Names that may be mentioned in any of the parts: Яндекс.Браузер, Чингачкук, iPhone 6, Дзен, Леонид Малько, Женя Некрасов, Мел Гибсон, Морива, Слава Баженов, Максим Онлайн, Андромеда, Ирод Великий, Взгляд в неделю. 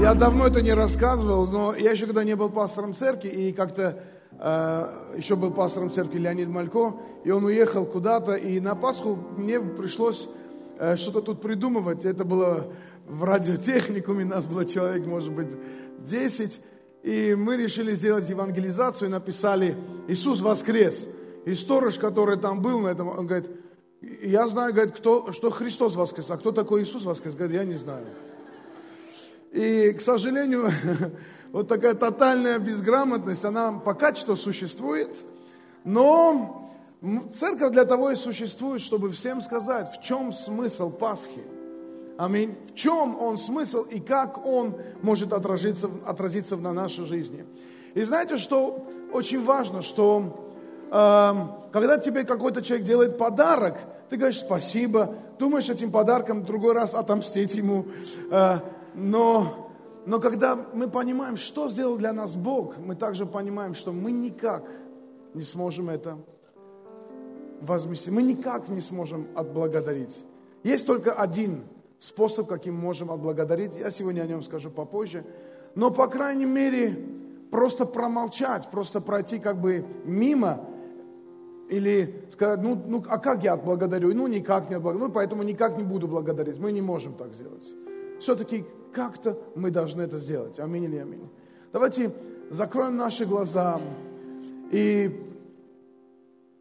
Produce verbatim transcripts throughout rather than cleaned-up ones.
Я давно это не рассказывал, но я еще когда не был пастором церкви, и как-то э, еще был пастором церкви Леонид Малько, и он уехал куда-то, и на Пасху мне пришлось э, что-то тут придумывать. Это было в радиотехникуме, нас было человек, может быть, десять, и мы решили сделать евангелизацию, написали «Иисус воскрес». И сторож, который там был на этом, он говорит, я знаю, говорит, кто, что Христос воскрес, а кто такой Иисус воскрес, говорит, я не знаю. И, к сожалению, вот такая тотальная безграмотность, она пока что существует, но церковь для того и существует, чтобы всем сказать, в чем смысл Пасхи. Аминь. В чем он смысл и как он может отразиться, отразиться на нашей жизни. И знаете, что очень важно, что... Когда тебе какой-то человек делает подарок, ты говоришь спасибо, думаешь этим подарком в другой раз отомстить ему. Но, но когда мы понимаем, что сделал для нас Бог, мы также понимаем, что мы никак не сможем это возместить. Мы никак не сможем отблагодарить. Есть только один способ, каким можем отблагодарить. Я сегодня о нем скажу попозже. Но, по крайней мере, просто промолчать, просто пройти как бы мимо, или сказать, ну, ну а как я отблагодарю? Ну, никак не отблагодарю, ну, поэтому никак не буду благодарить. Мы не можем так сделать. Все-таки как-то мы должны это сделать. Аминь или аминь. Давайте закроем наши глаза и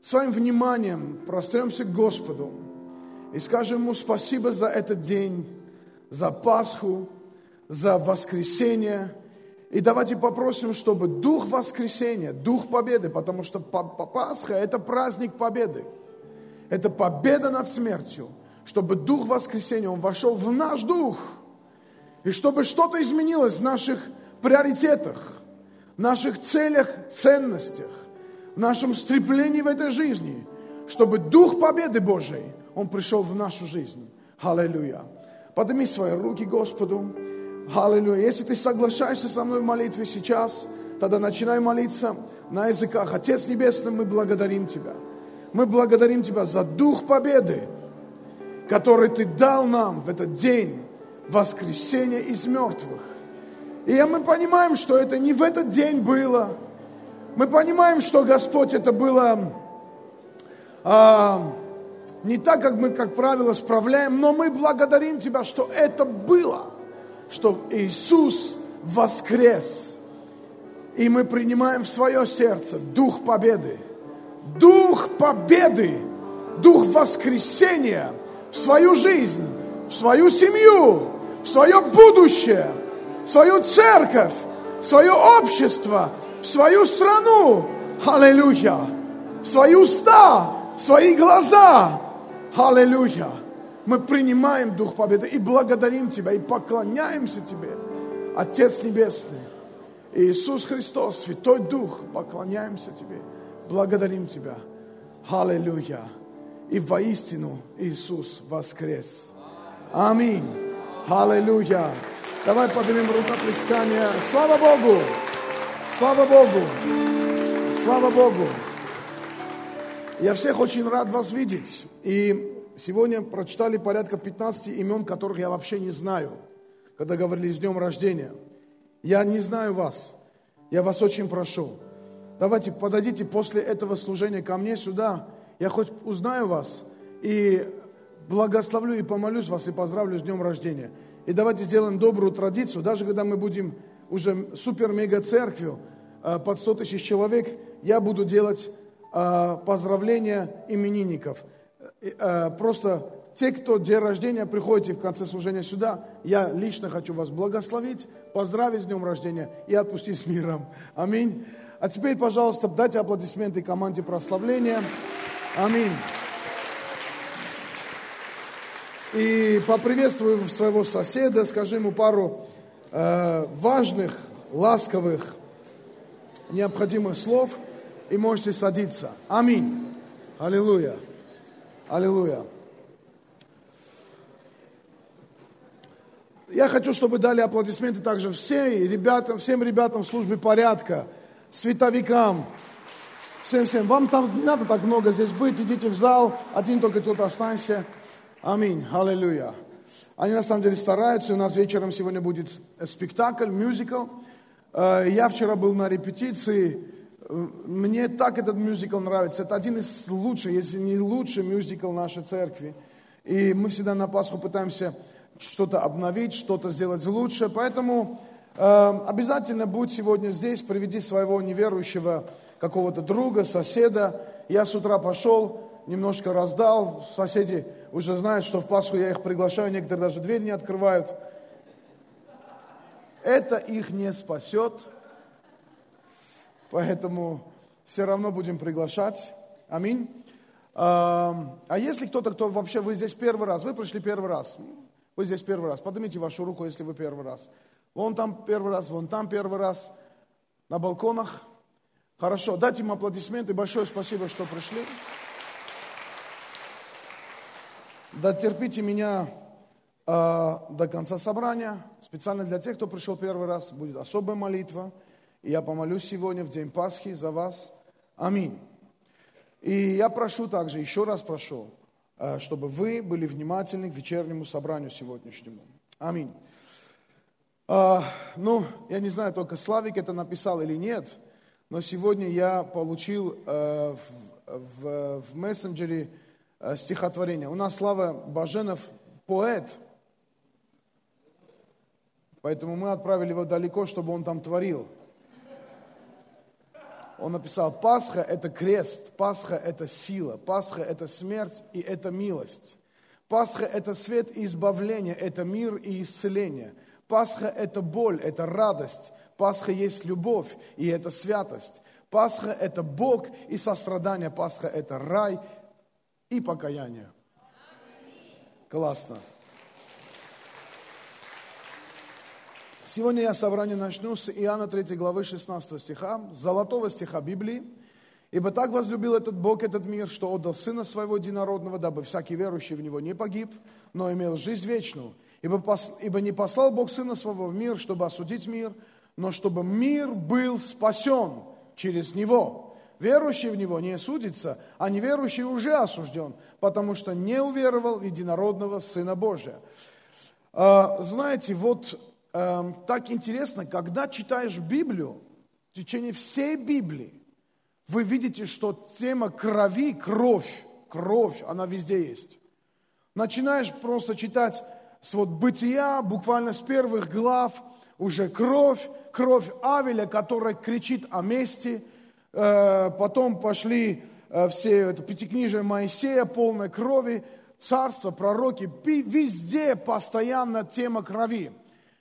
своим вниманием простремся к Господу и скажем Ему спасибо за этот день, за Пасху, за воскресенье. И давайте попросим, чтобы Дух воскресения, Дух победы, потому что Пасха – это праздник победы. Это победа над смертью. Чтобы Дух воскресения, Он вошел в наш Дух. И чтобы что-то изменилось в наших приоритетах, в наших целях, ценностях, в нашем стремлении в этой жизни. Чтобы Дух победы Божией, Он пришел в нашу жизнь. Аллилуйя. Подними свои руки Господу. Аллилуйя. Если ты соглашаешься со мной в молитве сейчас, тогда начинай молиться на языках. Отец Небесный, мы благодарим Тебя. Мы благодарим Тебя за Дух Победы, который Ты дал нам в этот день воскресения из мертвых. И мы понимаем, что это не в этот день было. Мы понимаем, что, Господь, это было а, не так, как мы, как правило, справляем, но мы благодарим Тебя, что это было. Что Иисус воскрес. И мы принимаем в свое сердце Дух Победы. Дух Победы. Дух воскресения. В свою жизнь. В свою семью. В свое будущее. В свою церковь. В свое общество. В свою страну. Аллилуйя. В свои уста. В свои глаза. Аллилуйя. Мы принимаем Дух Победы и благодарим Тебя, и поклоняемся Тебе, Отец Небесный, Иисус Христос, Святой Дух, поклоняемся Тебе, благодарим Тебя. Аллилуйя. И воистину Иисус воскрес. Аминь. Аллилуйя. Давай поднимем рукоплескание. Слава Богу! Слава Богу! Слава Богу! Я всех очень рад вас видеть. И сегодня прочитали порядка пятнадцати имен, которых я вообще не знаю, когда говорили с днем рождения. Я не знаю вас. Я вас очень прошу. Давайте подойдите после этого служения ко мне сюда. Я хоть узнаю вас и благословлю и помолюсь вас и поздравлю с днем рождения. И давайте сделаем добрую традицию. Даже когда мы будем уже супер-мега-церковью под сто тысяч человек, я буду делать поздравления именинников. Просто те, кто день рождения, приходите в конце служения сюда. Я лично хочу вас благословить, поздравить с днем рождения и отпустить с миром. Аминь. А теперь, пожалуйста, дайте аплодисменты команде прославления. Аминь. И поприветствую своего соседа, скажи ему пару э, важных, ласковых, необходимых слов. И можете садиться. Аминь. Аллилуйя. Аллилуйя. Я хочу, чтобы дали аплодисменты также всем ребятам, всем ребятам в службе порядка, световикам, всем-всем. Вам там не надо так много здесь быть, идите в зал, один только кто-то останься. Аминь. Аллилуйя. Они на самом деле стараются, у нас вечером сегодня будет спектакль, мюзикл. Я вчера был на репетиции, мне так этот мюзикл нравится. Это один из лучших, если не лучший мюзикл нашей церкви. И мы всегда на Пасху пытаемся что-то обновить, что-то сделать лучше. Поэтому э, обязательно будь сегодня здесь, приведи своего неверующего какого-то друга, соседа. Я с утра пошел, немножко раздал. Соседи уже знают, что в Пасху я их приглашаю, некоторые даже дверь не открывают. Это их не спасет. Поэтому все равно будем приглашать. Аминь. А если кто-то, кто вообще вы здесь первый раз, вы пришли первый раз, вы здесь первый раз, поднимите вашу руку, если вы первый раз. Вон там первый раз, вон там первый раз, на балконах. Хорошо, дайте им аплодисменты, большое спасибо, что пришли. Дотерпите меня э, до конца собрания. Специально для тех, кто пришел первый раз, будет особая молитва. И я помолюсь сегодня, в день Пасхи, за вас. Аминь. И я прошу также, еще раз прошу, чтобы вы были внимательны к вечернему собранию сегодняшнему. Аминь. А, ну, я не знаю, только Славик это написал или нет, но сегодня я получил э, в, в, в мессенджере э, стихотворение. У нас Слава Баженов поэт, поэтому мы отправили его далеко, чтобы он там творил. Он написал: Пасха – это крест, Пасха – это сила, Пасха – это смерть и это милость. Пасха – это свет и избавление, это мир и исцеление. Пасха – это боль, это радость. Пасха есть любовь и это святость. Пасха – это Бог и сострадание. Пасха – это рай и покаяние. Классно. Сегодня я собрание начну с Иоанна третьей главы шестнадцатого стиха, золотого стиха Библии. «Ибо так возлюбил этот Бог этот мир, что отдал Сына Своего Единородного, дабы всякий верующий в Него не погиб, но имел жизнь вечную. Ибо, пос... Ибо не послал Бог Сына Своего в мир, чтобы осудить мир, но чтобы мир был спасен через Него. Верующий в Него не судится, а неверующий уже осужден, потому что не уверовал в Единородного Сына Божия». А, знаете, вот... Так интересно, когда читаешь Библию, в течение всей Библии, вы видите, что тема крови, кровь, кровь, она везде есть. Начинаешь просто читать с вот Бытия, буквально с первых глав, уже кровь, кровь Авеля, которая кричит о мести. Потом пошли все это пятикнижие Моисея, полной крови, царства, пророки, везде постоянно тема крови.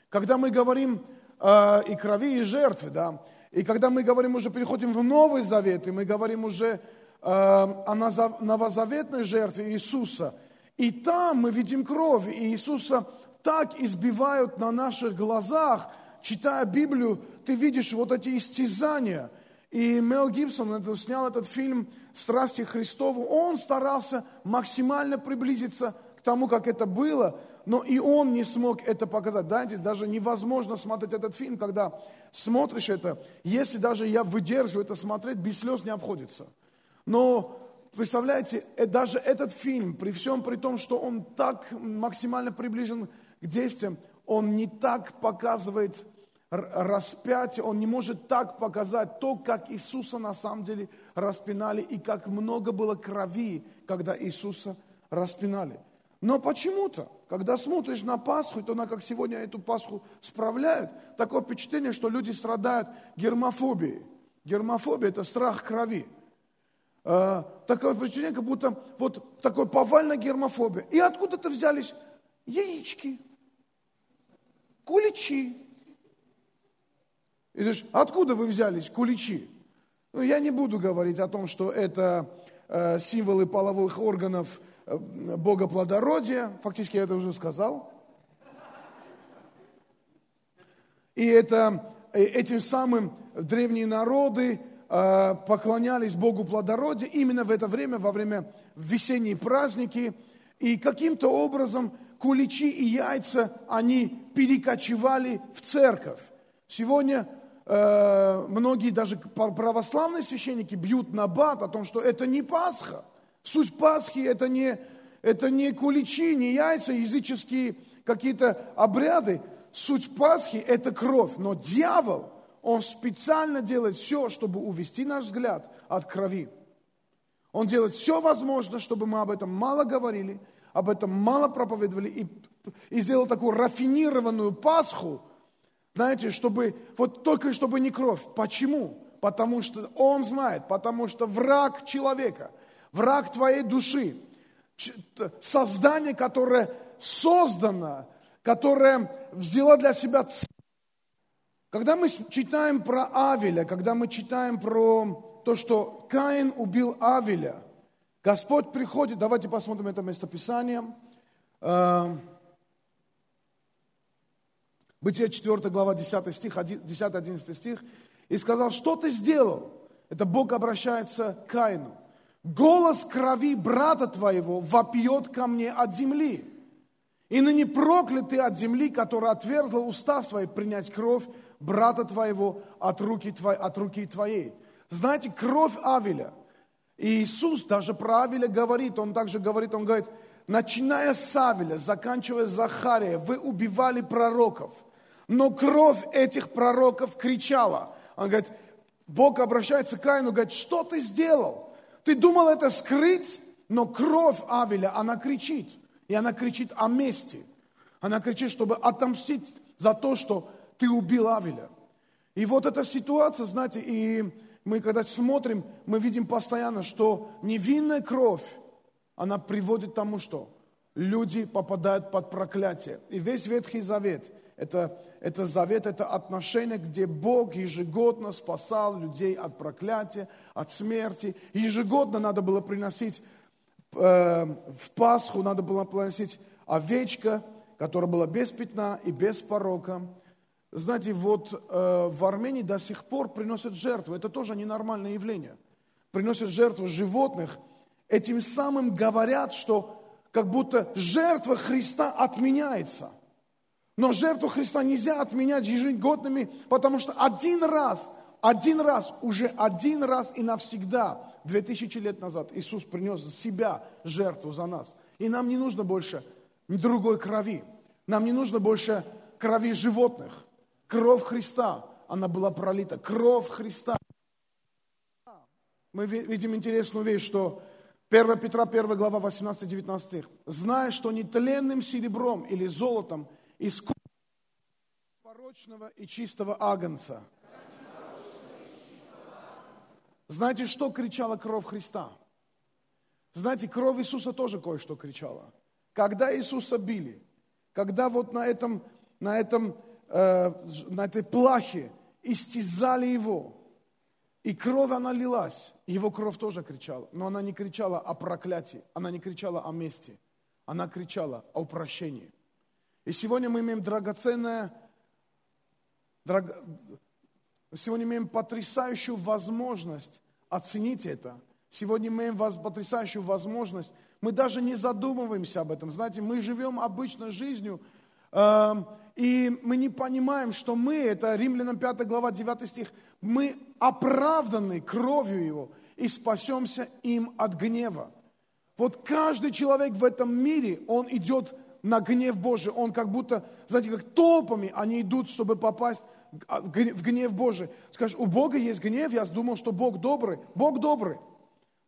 Когда мы говорим э, и крови, и жертвы, да, и когда мы говорим уже, переходим в Новый Завет, и мы говорим уже э, о назав, новозаветной жертве Иисуса, и там мы видим кровь, и Иисуса так избивают на наших глазах, читая Библию, ты видишь вот эти истязания. И Мел Гибсон это, снял этот фильм «Страсти Христовы», он старался максимально приблизиться к тому, как это было, но и он не смог это показать. Знаете, даже невозможно смотреть этот фильм, когда смотришь это. Если даже я выдерживаю это смотреть, без слез не обходится. Но, представляете, даже этот фильм, при всем при том, что он так максимально приближен к действиям, он не так показывает распятие, он не может так показать то, как Иисуса на самом деле распинали, и как много было крови, когда Иисуса распинали. Но почему-то, когда смотришь на Пасху, и то, как сегодня эту Пасху справляют, такое впечатление, что люди страдают гермофобией. Гермофобия – это страх крови. Э, такое впечатление, как будто вот такой повальная гермофобия. И откуда-то взялись яички, куличи. И говоришь, откуда вы взялись куличи? Ну, я не буду говорить о том, что это э, символы половых органов, Бога плодородия, фактически я это уже сказал. И это, этим самым древние народы э, поклонялись Богу плодородия именно в это время, во время весенних праздников. И каким-то образом куличи и яйца, они перекочевали в церковь. Сегодня э, многие даже православные священники бьют на бат о том, что это не Пасха. Суть Пасхи это – не, это не куличи, не яйца языческие, какие-то обряды. Суть Пасхи – это кровь. Но дьявол, он специально делает все, чтобы увести наш взгляд от крови. Он делает все возможное, чтобы мы об этом мало говорили, об этом мало проповедовали и, и сделал такую рафинированную Пасху, знаете, чтобы, вот только чтобы не кровь. Почему? Потому что он знает, потому что враг человека, враг твоей души, создание, которое создано, которое взяло для себя цель. Когда мы читаем про Авеля, когда мы читаем про то, что Каин убил Авеля, Господь приходит, давайте посмотрим это местописание. Бытие четвёртая глава, десятый стих, десятый-одиннадцатый стих. «И сказал, что ты сделал?» Это Бог обращается к Каину. «Голос крови брата твоего вопьет ко мне от земли. И ныне проклят ты от земли, которая отверзла уста свои принять кровь брата твоего от руки, твоей, от руки твоей». Знаете, кровь Авеля. И Иисус даже про Авеля говорит, Он также говорит, Он говорит, «Начиная с Авеля, заканчивая с Захария, вы убивали пророков, но кровь этих пророков кричала». Он говорит, Бог обращается к Каину, говорит, что ты сделал? Ты думал это скрыть, но кровь Авеля, она кричит. И она кричит о мести. Она кричит, чтобы отомстить за то, что ты убил Авеля. И вот эта ситуация, знаете, и мы когда смотрим, мы видим постоянно, что невинная кровь, она приводит к тому, что люди попадают под проклятие. И весь Ветхий Завет, это, это завет, это отношение, где Бог ежегодно спасал людей от проклятия, от смерти. Ежегодно надо было приносить, э, в Пасху надо было приносить овечка, которая была без пятна и без порока. Знаете, вот э, в Армении до сих пор приносят жертву. Это тоже ненормальное явление. Приносят жертву животных. Этим самым говорят, что как будто жертва Христа отменяется. Но жертву Христа нельзя отменять ежегодными, потому что один раз, один раз, уже один раз и навсегда, две тысячи лет назад Иисус принес себя жертву за нас. И нам не нужно больше другой крови. Нам не нужно больше крови животных. Кровь Христа, она была пролита. Кровь Христа. Мы видим интересную вещь, что первое Петра, первая глава, восемнадцать-девятнадцать стих. «Зная, что нетленным серебром или золотом из порочного и чистого агнца». Знаете, что кричала кровь Христа? Знаете, кровь Иисуса тоже кое-что кричала. Когда Иисуса били, когда вот на этом, на этом, э, на этой плахе истязали Его, и кровь, она лилась, Его кровь тоже кричала. Но она не кричала о проклятии, она не кричала о мести, она кричала о прощении. И сегодня мы имеем драгоценное, драг... сегодня мы имеем потрясающую возможность, оценить это. Сегодня мы имеем потрясающую возможность, мы даже не задумываемся об этом. Знаете, мы живем обычной жизнью, э, и мы не понимаем, что мы, это Римлянам пятая глава, девятый стих, мы оправданы кровью Его и спасемся им от гнева. Вот каждый человек в этом мире, он идет на гнев Божий, он как будто, знаете, как толпами они идут, чтобы попасть в гнев Божий. Скажешь, у Бога есть гнев, я думал, что Бог добрый. Бог добрый.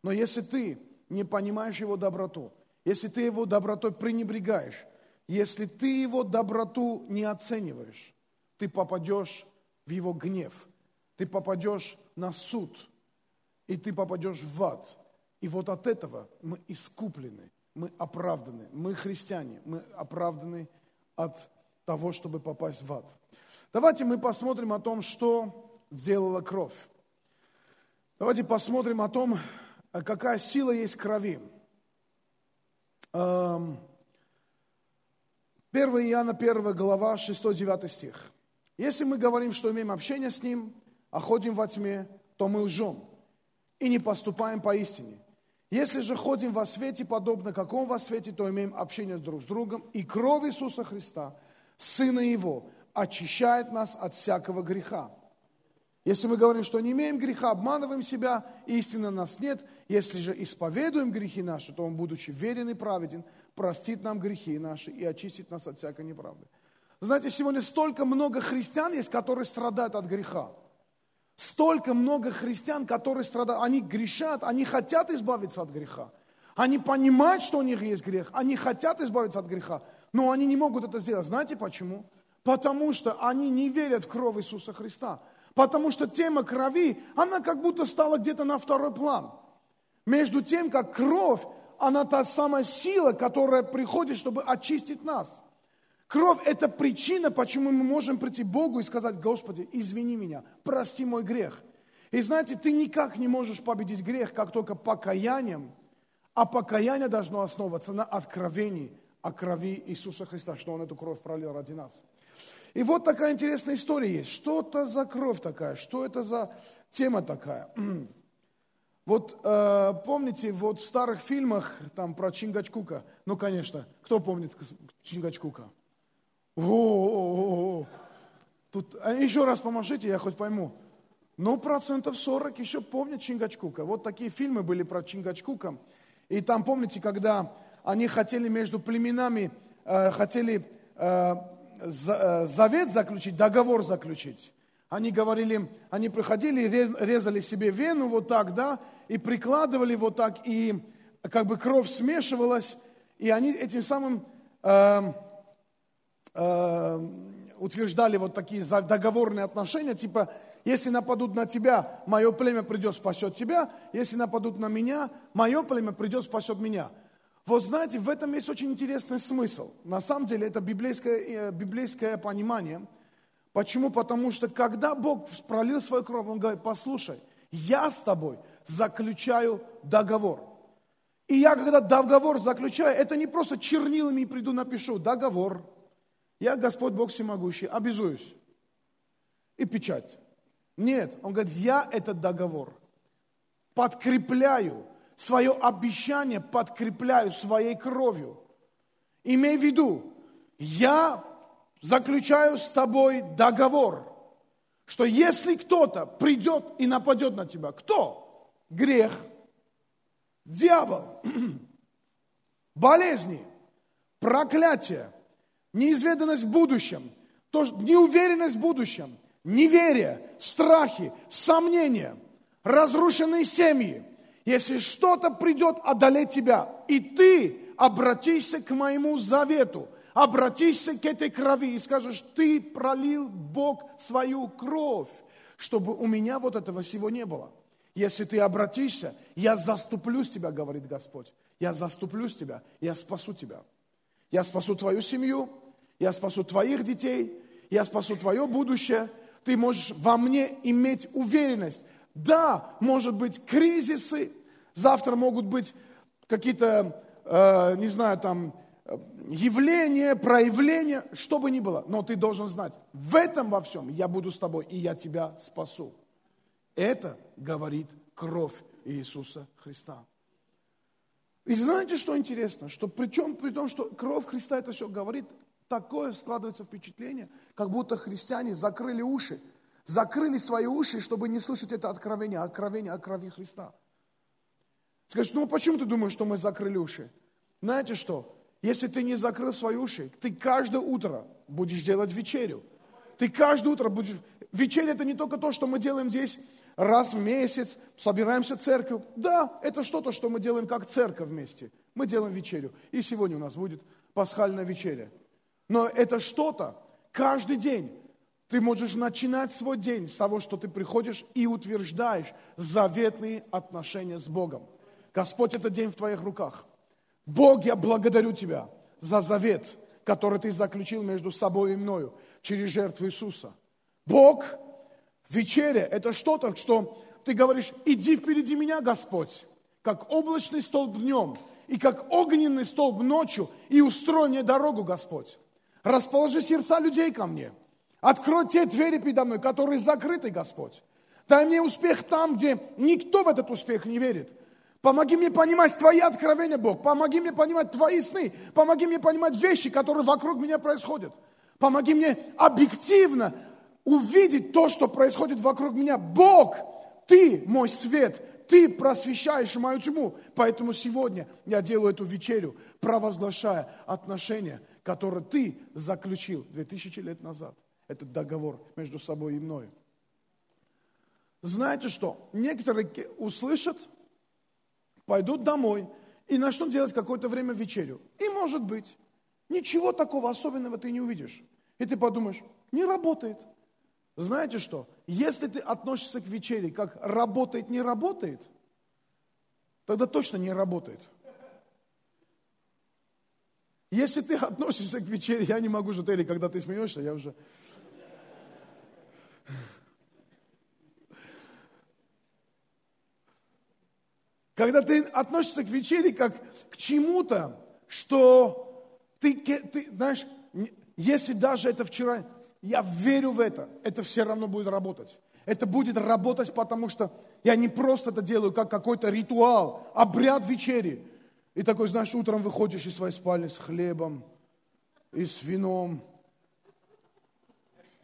Но если ты не понимаешь Его доброту, если ты Его добротой пренебрегаешь, если ты Его доброту не оцениваешь, ты попадешь в Его гнев, ты попадешь на суд, и ты попадешь в ад. И вот от этого мы искуплены. Мы оправданы, мы христиане, мы оправданы от того, чтобы попасть в ад. Давайте мы посмотрим о том, что сделала кровь. Давайте посмотрим о том, какая сила есть в крови. первое Иоанна, первая глава, шестой-девятый стих. Если мы говорим, что имеем общение с Ним, а ходим во тьме, то мы лжем и не поступаем поистине. Если же ходим во свете, подобно какому во свете, то имеем общение друг с другом, и кровь Иисуса Христа, Сына Его, очищает нас от всякого греха. Если мы говорим, что не имеем греха, обманываем себя, истины нас нет. Если же исповедуем грехи наши, то Он, будучи верен и праведен, простит нам грехи наши и очистит нас от всякой неправды. Знаете, сегодня столько много христиан есть, которые страдают от греха. Столько много христиан, которые страдают, они грешат, они хотят избавиться от греха. Они понимают, что у них есть грех, они хотят избавиться от греха, но они не могут это сделать. Знаете почему? Потому что они не верят в кровь Иисуса Христа. Потому что тема крови, она как будто стала где-то на второй план. Между тем, как кровь, она та самая сила, которая приходит, чтобы очистить нас. Кровь – это причина, почему мы можем прийти к Богу и сказать: Господи, извини меня, прости мой грех. И знаете, ты никак не можешь победить грех, как только покаянием, а покаяние должно основываться на откровении о крови Иисуса Христа, что Он эту кровь пролил ради нас. И вот такая интересная история есть. Что это за кровь такая? Что это за тема такая? Вот э, помните, вот в старых фильмах там про Чингачкука, ну, конечно, кто помнит Чингачкука? О-о-о-о-о. Тут еще раз помашите, я хоть пойму. Ну, процентов сорок еще помнят Чингачкука. Вот такие фильмы были про Чингачкука. И там, помните, когда они хотели между племенами, э, хотели э, за, э, завет заключить, договор заключить. Они говорили, они приходили, резали себе вену вот так, да, и прикладывали вот так, и как бы кровь смешивалась. И они этим самым... Э, утверждали вот такие договорные отношения, типа, если нападут на тебя, мое племя придет, спасет тебя, если нападут на меня, мое племя придет, спасет меня. Вот знаете, в этом есть очень интересный смысл. На самом деле это библейское, библейское понимание. Почему? Потому что когда Бог пролил свою кровь, Он говорит: послушай, я с тобой заключаю договор. И я, когда договор заключаю, это не просто чернилами приду напишу договор. Я, Господь Бог всемогущий, обязуюсь. И печать. Нет, Он говорит, я этот договор подкрепляю, свое обещание подкрепляю своей кровью. Имей в виду, я заключаю с тобой договор, что если кто-то придет и нападет на тебя, кто? Грех, дьявол, болезни, проклятие, неизведанность в будущем, то, неуверенность в будущем, неверие, страхи, сомнения, разрушенные семьи. Если что-то придет одолеть тебя, и ты обратишься к моему завету, обратишься к этой крови и скажешь: ты пролил, Бог, свою кровь, чтобы у меня вот этого всего не было. Если ты обратишься, я заступлюсь тебя, говорит Господь. Я заступлюсь тебя, я спасу тебя. Я спасу твою семью, я спасу твоих детей, я спасу твое будущее. Ты можешь во мне иметь уверенность. Да, может быть, кризисы, завтра могут быть какие-то, э, не знаю, там, явления, проявления, что бы ни было. Но ты должен знать, в этом во всем я буду с тобой, и я тебя спасу. Это говорит кровь Иисуса Христа. И знаете, что интересно? Что причем, при том, что кровь Христа это все говорит, такое складывается впечатление, как будто христиане закрыли уши, закрыли свои уши, чтобы не слышать это откровение, откровение о крови Христа. Скажешь, ну почему ты думаешь, что мы закрыли уши? Знаете что? Если ты не закрыл свои уши, ты каждое утро будешь делать вечерю. Ты каждое утро будешь... Вечеря это не только то, что мы делаем здесь... Раз в месяц собираемся в церковь. Да, это что-то, что мы делаем как церковь вместе. Мы делаем вечерю. И сегодня у нас будет пасхальная вечеря. Но это что-то каждый день. Ты можешь начинать свой день с того, что ты приходишь и утверждаешь заветные отношения с Богом. Господь, этот день в твоих руках. Бог, я благодарю тебя за завет, который ты заключил между собой и мною через жертву Иисуса. Бог... Вечеря – это что-то, что ты говоришь: иди впереди меня, Господь, как облачный столб днем и как огненный столб ночью, и устрой мне дорогу, Господь. Расположи сердца людей ко мне. Открой те двери передо мной, которые закрыты, Господь. Дай мне успех там, где никто в этот успех не верит. Помоги мне понимать твои откровения, Бог. Помоги мне понимать твои сны. Помоги мне понимать вещи, которые вокруг меня происходят. Помоги мне объективно увидеть то, что происходит вокруг меня. Бог, Ты мой свет, Ты просвещаешь мою тьму. Поэтому сегодня я делаю эту вечерю, провозглашая отношения, которые Ты заключил две тысячи лет назад. Этот договор между собой и мною. Знаете что? Некоторые услышат, пойдут домой и начнут делать какое-то время вечерю. И может быть, ничего такого особенного ты не увидишь. И ты подумаешь, не работает. Знаете что? Если ты относишься к вечере как работает, не работает, тогда точно не работает. Если ты относишься к вечере, я не могу же, Терри, когда ты смеешься, я уже... Когда ты относишься к вечере как к чему-то, что ты, ты, знаешь, если даже это вчера, я верю в это, это все равно будет работать. Это будет работать, потому что я не просто это делаю, как какой-то ритуал, обряд вечери. И такой, знаешь, утром выходишь из своей спальни с хлебом и с вином.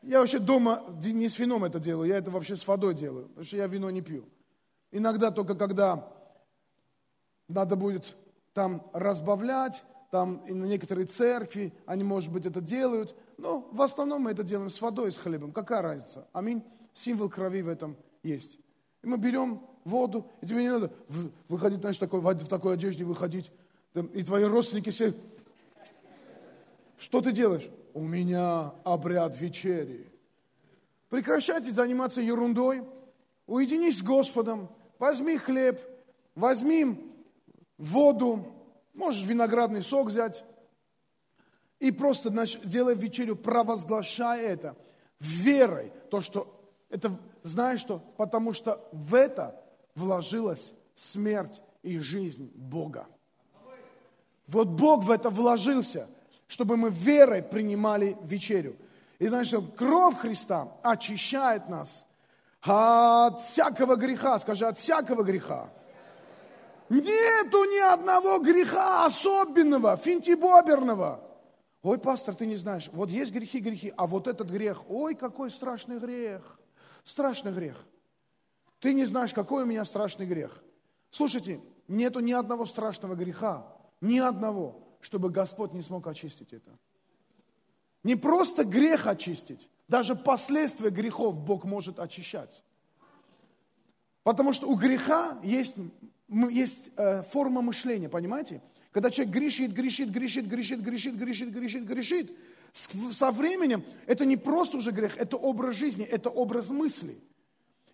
Я вообще дома не с вином это делаю, я это вообще с водой делаю, потому что я вино не пью. Иногда только когда... Надо будет там разбавлять, там и на некоторые церкви, они, может быть, это делают. Но в основном мы это делаем с водой и с хлебом. Какая разница? Аминь. Символ крови в этом есть. И мы берем воду, и тебе не надо выходить, знаешь, такой, в такой одежде выходить. Там, и твои родственники все... Что ты делаешь? У меня обряд вечери. Прекращайте заниматься ерундой. Уединись с Господом. Возьми хлеб, возьми... воду, можешь виноградный сок взять и просто делай вечерю, провозглашай это верой, то, что это, знаешь что, потому что в это вложилась смерть и жизнь Бога. Вот Бог в это вложился, чтобы мы верой принимали вечерю. И знаешь, что кровь Христа очищает нас от всякого греха, скажи, от всякого греха. Нету ни одного греха особенного, финтибоберного. Ой, пастор, ты не знаешь, вот есть грехи, грехи, а вот этот грех, ой, какой страшный грех, страшный грех. Ты не знаешь, какой у меня страшный грех. Слушайте, нету ни одного страшного греха, ни одного, чтобы Господь не смог очистить это. Не просто грех очистить, даже последствия грехов Бог может очищать. Потому что у греха есть... Есть э, форма мышления, понимаете? Когда человек грешит, грешит, грешит, грешит, грешит, грешит, грешит, грешит, со временем это не просто уже грех, это образ жизни, это образ мысли.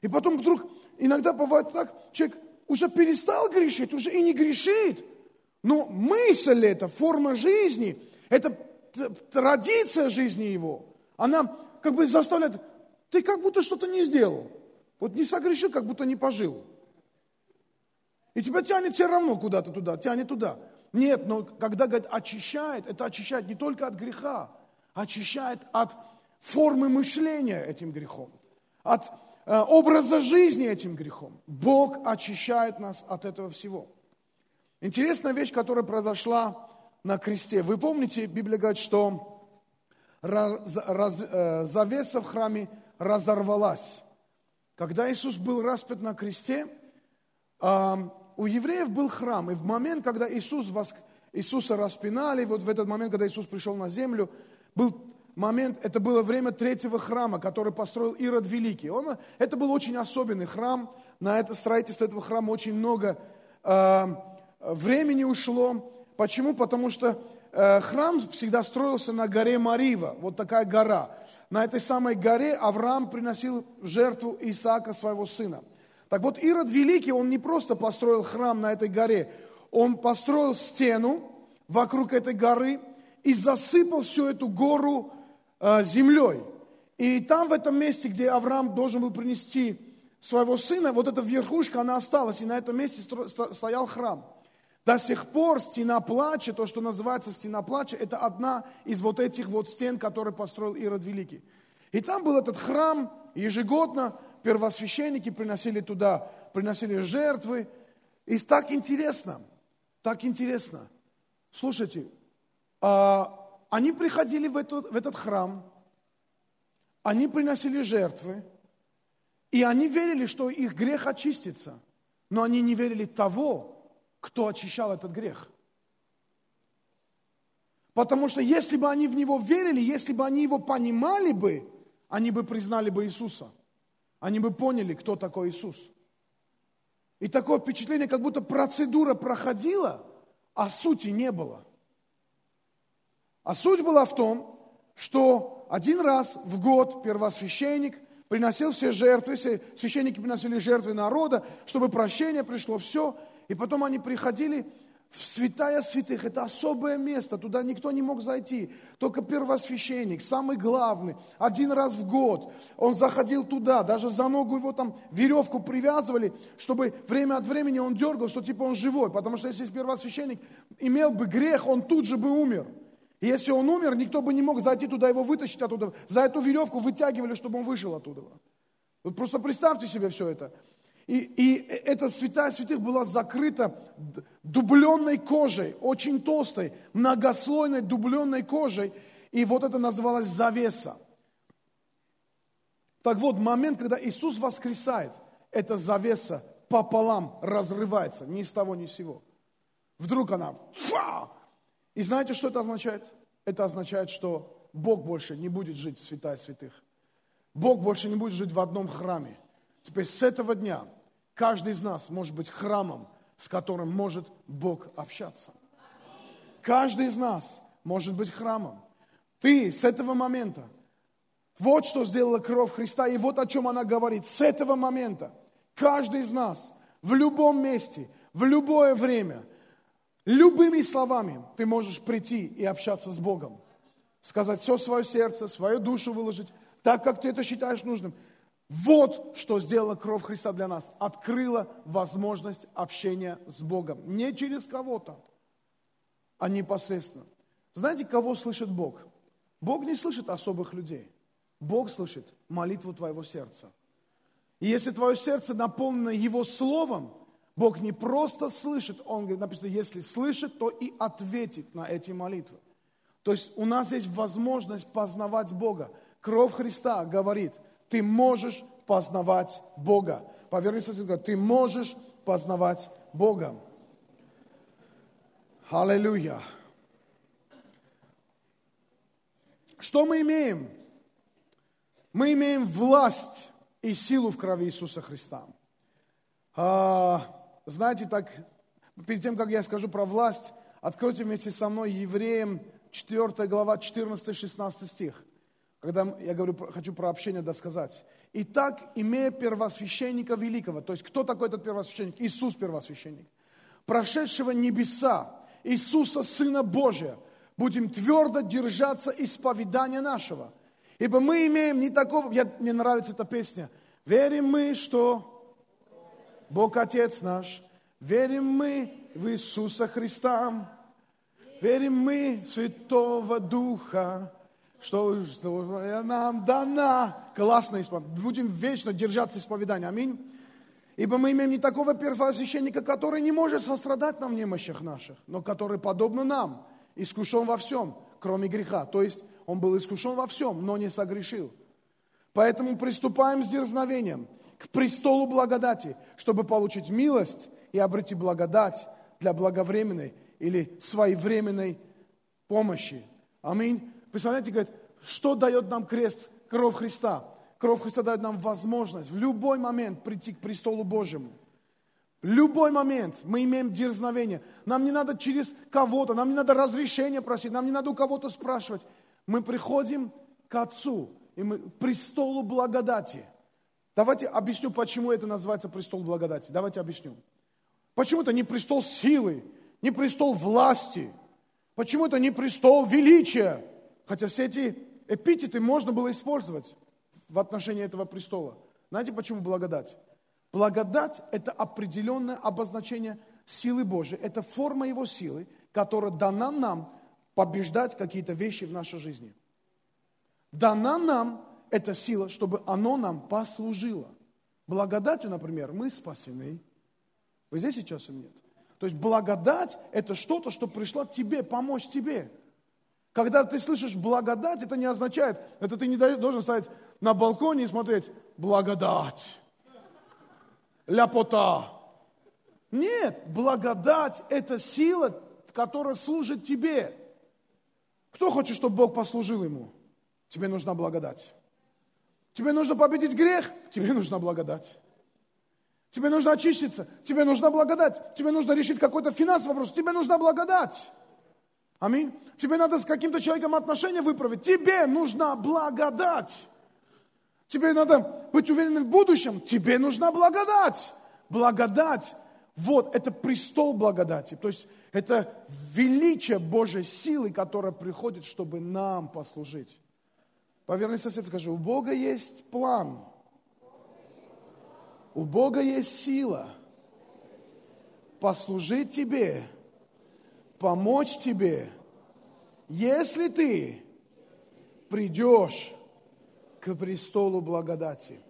И потом вдруг, иногда бывает так, человек уже перестал грешить, уже и не грешит. Но мысль эта, форма жизни, это традиция жизни его, она как бы заставляет, ты как будто что-то не сделал. Вот не согрешил, как будто не пожил. И тебя тянет все равно куда-то туда, тянет туда. Нет, но когда, говорит, очищает, это очищает не только от греха, очищает от формы мышления этим грехом, от э, образа жизни этим грехом. Бог очищает нас от этого всего. Интересная вещь, которая произошла на кресте. Вы помните, Библия говорит, что раз, раз, э, завеса в храме разорвалась. Когда Иисус был распят на кресте, э, у евреев был храм, и в момент, когда Иисус воск... Иисуса распинали, вот в этот момент, когда Иисус пришел на землю, был момент, это было время третьего храма, который построил Ирод Великий. Он... Это был очень особенный храм, на это строительство этого храма очень много э, времени ушло. Почему? Потому что э, храм всегда строился на горе Морива, вот такая гора. На этой самой горе Авраам приносил в жертву Исаака, своего сына. Так вот, Ирод Великий, он не просто построил храм на этой горе, он построил стену вокруг этой горы и засыпал всю эту гору э, землей. И там, в этом месте, где Авраам должен был принести своего сына, вот эта верхушка, она осталась, и на этом месте стоял храм. До сих пор стена плача, то, что называется стена плача, это одна из вот этих вот стен, которые построил Ирод Великий. И там был этот храм ежегодно, первосвященники приносили туда, приносили жертвы. И так интересно, так интересно. Слушайте, а, они приходили в, эту, в этот храм, они приносили жертвы, и они верили, что их грех очистится, но они не верили того, кто очищал этот грех. Потому что если бы они в него верили, если бы они его понимали бы, они бы признали бы Иисуса. Они бы поняли, кто такой Иисус. И такое впечатление, как будто процедура проходила, а сути не было. А суть была в том, что один раз в год первосвященник приносил все жертвы, все священники приносили жертвы народа, чтобы прощение пришло, все. И потом они приходили в святая святых. Это особое место, туда никто не мог зайти. Только первосвященник, самый главный, один раз в год. Он заходил туда, даже за ногу его там веревку привязывали, чтобы время от времени он дергал, что типа он живой. Потому что если первосвященник имел бы грех, он тут же бы умер. И если он умер, никто бы не мог зайти туда, его вытащить оттуда. За эту веревку вытягивали, чтобы он вышел оттуда. Вот просто представьте себе все это. И, и эта святая святых была закрыта дубленной кожей, очень толстой, многослойной дубленной кожей. И вот это называлось завеса. Так вот, момент, когда Иисус воскресает, эта завеса пополам разрывается, ни с того, ни с сего. Вдруг она... Фа! И знаете, что это означает? Это означает, что Бог больше не будет жить в святая святых. Бог больше не будет жить в одном храме. Теперь с этого дня каждый из нас может быть храмом, с которым может Бог общаться. Каждый из нас может быть храмом. Ты с этого момента, вот что сделала кровь Христа, и вот о чем она говорит. С этого момента каждый из нас в любом месте, в любое время, любыми словами ты можешь прийти и общаться с Богом. Сказать все свое сердце, свою душу выложить, так, как ты это считаешь нужным. Вот что сделала кровь Христа для нас. Открыла возможность общения с Богом. Не через кого-то, а непосредственно. Знаете, кого слышит Бог? Бог не слышит особых людей. Бог слышит молитву твоего сердца. И если твое сердце наполнено Его Словом, Бог не просто слышит, Он, говорит, написано, если слышит, то и ответит на эти молитвы. То есть у нас есть возможность познавать Бога. Кровь Христа говорит, ты можешь познавать Бога. Повернись, говорит, ты можешь познавать Бога. Аллилуйя. Что мы имеем? Мы имеем власть и силу в крови Иисуса Христа. А, знаете, так, перед тем, как я скажу про власть, откройте вместе со мной Евреям четвёртая глава, четырнадцатый шестнадцатый стих. Когда я говорю, хочу про общение досказать. Итак, имея первосвященника великого, то есть кто такой этот первосвященник? Иисус первосвященник, прошедшего небеса, Иисуса Сына Божия, будем твердо держаться исповедания нашего. Ибо мы имеем не такого, я, мне нравится эта песня, верим мы, что... Бог Отец наш, верим мы в Иисуса Христа, верим мы в Святого Духа, что, что нам дана. Классная исповедь. Будем вечно держаться исповедания. Аминь. Ибо мы имеем не такого первосвященника, который не может сострадать нам в немощах наших, но который, подобно нам, искушен во всем, кроме греха. То есть он был искушен во всем, но не согрешил. Поэтому приступаем с дерзновением к престолу благодати, чтобы получить милость и обрести благодать для благовременной или своевременной помощи. Аминь. Представляете, говорит, что дает нам крест, кровь Христа? Кровь Христа дает нам возможность в любой момент прийти к престолу Божьему. В любой момент мы имеем дерзновение. Нам не надо через кого-то, нам не надо разрешения просить, нам не надо у кого-то спрашивать. Мы приходим к Отцу, и мы к престолу благодати. Давайте объясню, почему это называется престол благодати. Давайте объясню. Почему это не престол силы, не престол власти? Почему это не престол величия? Хотя все эти эпитеты можно было использовать в отношении этого престола. Знаете, почему благодать? Благодать – это определенное обозначение силы Божьей. Это форма Его силы, которая дана нам побеждать какие-то вещи в нашей жизни. Дана нам эта сила, чтобы оно нам послужило. Благодатью, например, мы спасены. Вы здесь сейчас или нет? То есть благодать – это что-то, что пришло тебе, помочь тебе. Когда ты слышишь благодать, это не означает, это ты не должен стоять на балконе и смотреть благодать, ляпота. Нет, благодать – это сила, которая служит тебе. Кто хочет, чтобы Бог послужил ему? Тебе нужна благодать. Тебе нужно победить грех? Тебе нужна благодать. Тебе нужно очиститься? Тебе нужна благодать. Тебе нужно решить какой-то финансовый вопрос? Тебе нужна благодать. Аминь. Тебе надо с каким-то человеком отношения выправить? Тебе нужна благодать. Тебе надо быть уверенным в будущем? Тебе нужна благодать. Благодать. Вот, это престол благодати. То есть, это величие Божьей силы, которая приходит, чтобы нам послужить. Поверни соседу, скажи, у Бога есть план. У Бога есть сила послужить тебе, помочь тебе, если ты придешь к престолу благодати.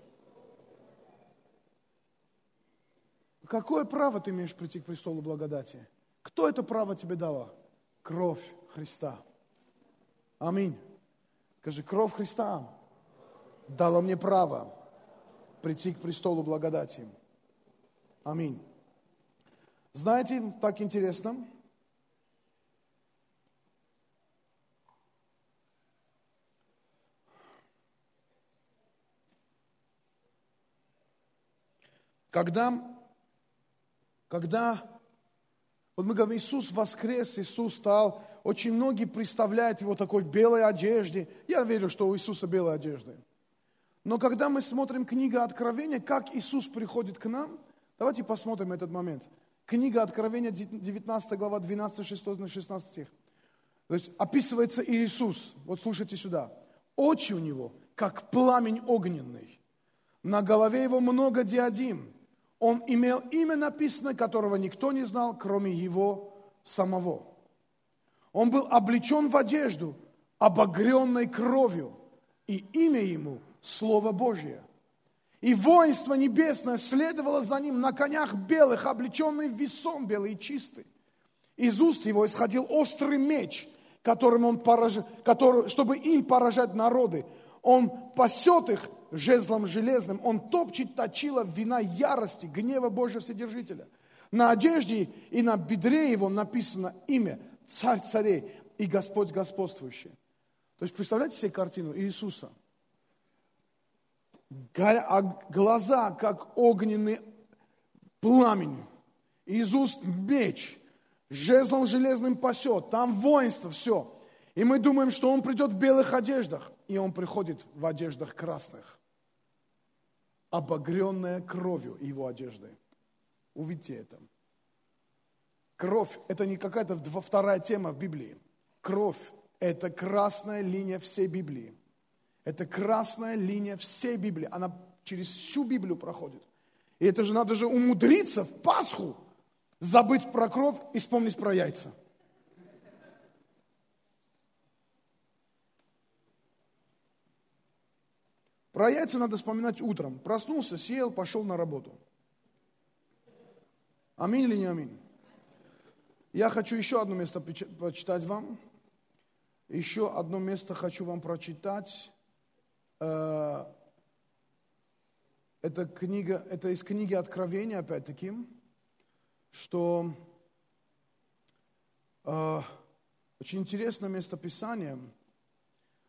Какое право ты имеешь прийти к престолу благодати? Кто это право тебе дала? Кровь Христа. Аминь. Скажи, кровь Христа дала мне право прийти к престолу благодати. Аминь. Знаете, так интересно. Когда, когда вот мы говорим, Иисус воскрес, Иисус стал. Очень многие представляют его такой белой одежде. Я верю, что у Иисуса белая одежда. Но когда мы смотрим книгу Откровения, как Иисус приходит к нам, давайте посмотрим этот момент. Книга Откровения, девятнадцатая глава, двенадцатый шестнадцатый стих. То есть описывается Иисус. Вот слушайте сюда. Очи у него, как пламень огненный. На голове его много диадим. Он имел имя написанное, которого никто не знал, кроме его самого. Он был облечен в одежду, обогренной кровью, и имя ему – Слово Божье. И воинство небесное следовало за ним на конях белых, облеченный весом белый и чистый. Из уст его исходил острый меч, которым он пораж... который... чтобы им поражать народы. Он пасет их жезлом железным, он топчет точила вина ярости, гнева Божьего Вседержителя. На одежде и на бедре его написано имя Царь царей и Господь господствующий. То есть представляете себе картину Иисуса? Глаза, как огненный пламень. Из уст меч. Жезлом железным пасет. Там воинство, все. И мы думаем, что он придет в белых одеждах. И он приходит в одеждах красных. Обогренная кровью его одежды. Увидите это. Кровь – это не какая-то вторая тема в Библии. Кровь – это красная линия всей Библии. Это красная линия всей Библии. Она через всю Библию проходит. И это же надо же умудриться в Пасху забыть про кровь и вспомнить про яйца. Про яйца надо вспоминать утром. Проснулся, съел, пошел на работу. Аминь или не аминь? Я хочу еще одно место прочитать вам. Еще одно место хочу вам прочитать. Это книга, это из книги Откровения, опять-таки, что очень интересное место Писания.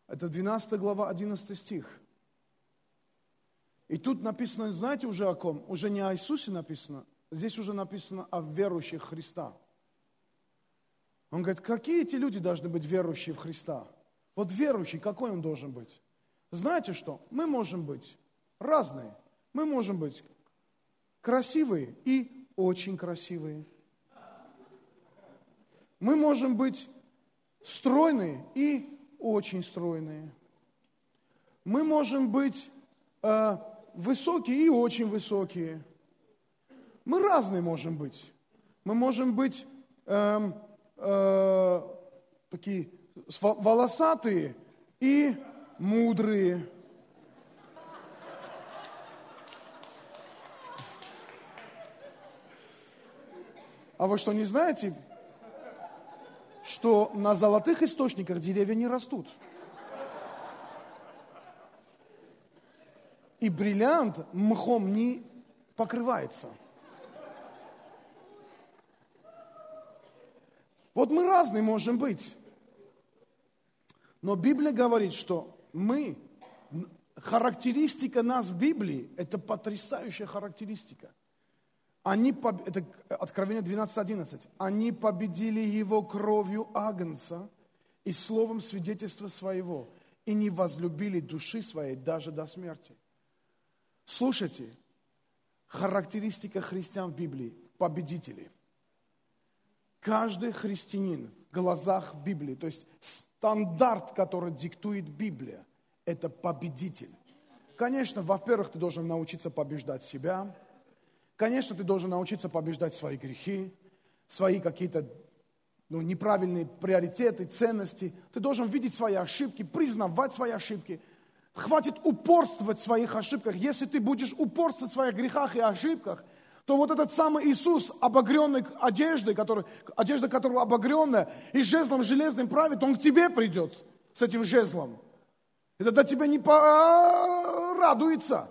Это двенадцатая глава, одиннадцатый стих. И тут написано, знаете уже о ком? Уже не о Иисусе написано, здесь уже написано о верующих Христа. Он говорит, какие эти люди должны быть верующие в Христа? Вот верующий, какой он должен быть? Знаете что? Мы можем быть разные. Мы можем быть красивые и очень красивые. Мы можем быть стройные и очень стройные. Мы можем быть э, высокие и очень высокие. Мы разные можем быть. Мы можем быть... Э, Э, такие волосатые и мудрые. А вы что, не знаете, что на золотых источниках деревья не растут. И бриллиант мхом не покрывается. Вот мы разные можем быть. Но Библия говорит, что мы, характеристика нас в Библии, это потрясающая характеристика. Они, это Откровение двенадцать одиннадцать, они победили его кровью Агнца и словом свидетельства своего, и не возлюбили души своей даже до смерти. Слушайте, характеристика христиан в Библии – победители. Каждый христианин в глазах Библии, то есть стандарт, который диктует Библия, это победитель. Конечно, во-первых, ты должен научиться побеждать себя. Конечно, ты должен научиться побеждать свои грехи, свои какие-то ну, неправильные приоритеты, ценности. Ты должен видеть свои ошибки, признавать свои ошибки. Хватит упорствовать в своих ошибках. Если ты будешь упорствовать в своих грехах и ошибках, то вот этот самый Иисус, обогренный одеждой, который, одежда которого обогренная, и жезлом железным правит, он к тебе придет с этим жезлом. И тогда тебя не порадуется.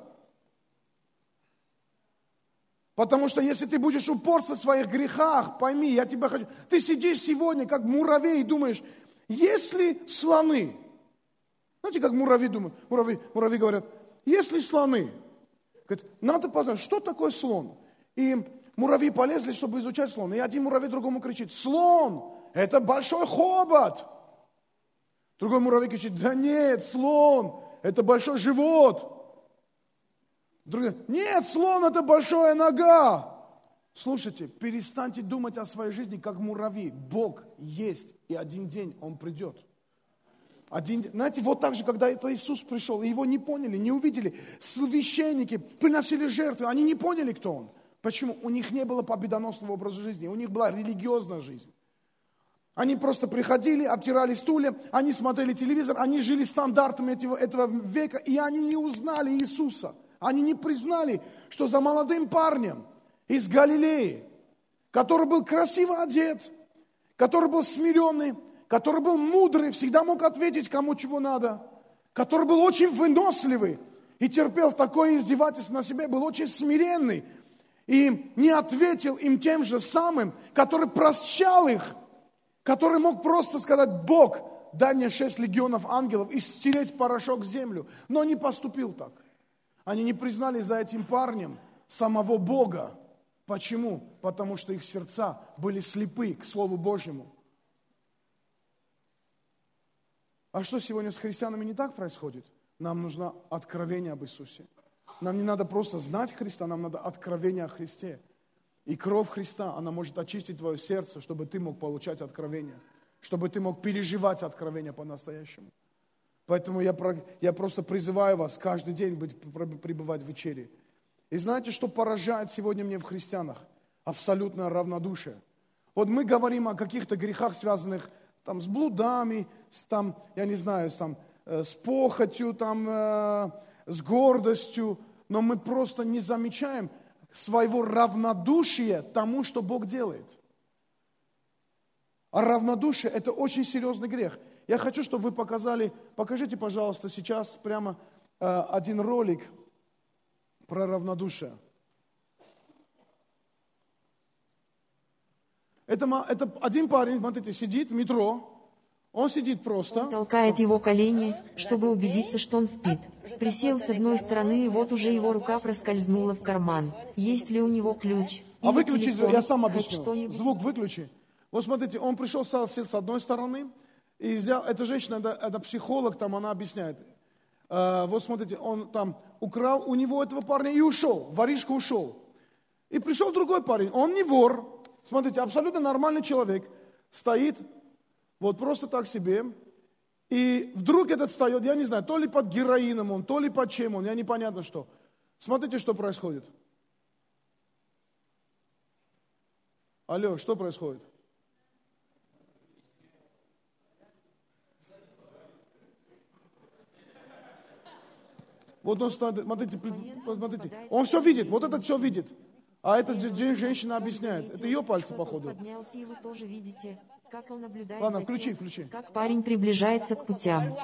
Потому что если ты будешь упорствовать в своих грехах, пойми, я тебя хочу... Ты сидишь сегодня, как муравей, и думаешь, если слоны... Знаете, как муравьи думают? Муравьи, муравьи говорят, если слоны... Говорит, надо познать, что такое слон? И муравьи полезли, чтобы изучать слона. И один муравей другому кричит, слон, это большой хобот. Другой муравей кричит, да нет, слон, это большой живот. Другой, нет, слон, это большая нога. Слушайте, перестаньте думать о своей жизни, как муравьи. Бог есть, и один день Он придет. Один, знаете, вот так же, когда это Иисус пришел, и его не поняли, не увидели. Священники приносили жертвы, они не поняли, кто он. Почему? У них не было победоносного образа жизни, у них была религиозная жизнь. Они просто приходили, обтирали стулья, они смотрели телевизор, они жили стандартами этого, этого века, и они не узнали Иисуса. Они не признали, что за молодым парнем из Галилеи, который был красиво одет, который был смиренный, который был мудрый, всегда мог ответить, кому чего надо, который был очень выносливый и терпел такое издевательство на себе, был очень смиренный и не ответил им тем же самым, который прощал их, который мог просто сказать, Бог, дай мне шесть легионов ангелов и стереть порошок в землю. Но не поступил так. Они не признали за этим парнем самого Бога. Почему? Потому что их сердца были слепы к Слову Божьему. А что сегодня с христианами не так происходит? Нам нужно откровение об Иисусе. Нам не надо просто знать Христа, нам надо откровение о Христе. И кровь Христа, она может очистить твое сердце, чтобы ты мог получать откровение, чтобы ты мог переживать откровение по-настоящему. Поэтому я, я просто призываю вас каждый день быть, пребывать в вечере. И знаете, что поражает сегодня мне в христианах? Абсолютное равнодушие. Вот мы говорим о каких-то грехах, связанных там с блудами, с, там, я не знаю, с, там, э, с похотью, там, э, с гордостью, но мы просто не замечаем своего равнодушия тому, что Бог делает. А равнодушие – это очень серьезный грех. Я хочу, чтобы вы показали, покажите, пожалуйста, сейчас прямо э, один ролик про равнодушие. Это, это один парень, смотрите, сидит в метро, он сидит просто. Он толкает его колени, чтобы убедиться, что он спит. Присел с одной стороны, и вот уже его рука проскользнула в карман. Есть ли у него ключ? А выключи звук, я сам объясню. Звук выключи. Вот смотрите, он пришел, сел с одной стороны, и взял, эта женщина, это, это психолог, там она объясняет. Э, вот смотрите, он там украл у него этого парня и ушел, воришка ушел. И пришел другой парень, он не вор. Смотрите, абсолютно нормальный человек стоит вот просто так себе, и вдруг этот встает, я не знаю, то ли под героином он, то ли под чем он, я непонятно что. Смотрите, что происходит. Алло, что происходит? Вот он стоит, смотрите, смотрите, он все видит, вот этот все видит. А эта женщина объясняет. Это ее пальцы, походу. Поднялся, и вы тоже видите. Как он наблюдает, ладно, включи, включи. Как парень приближается к путям.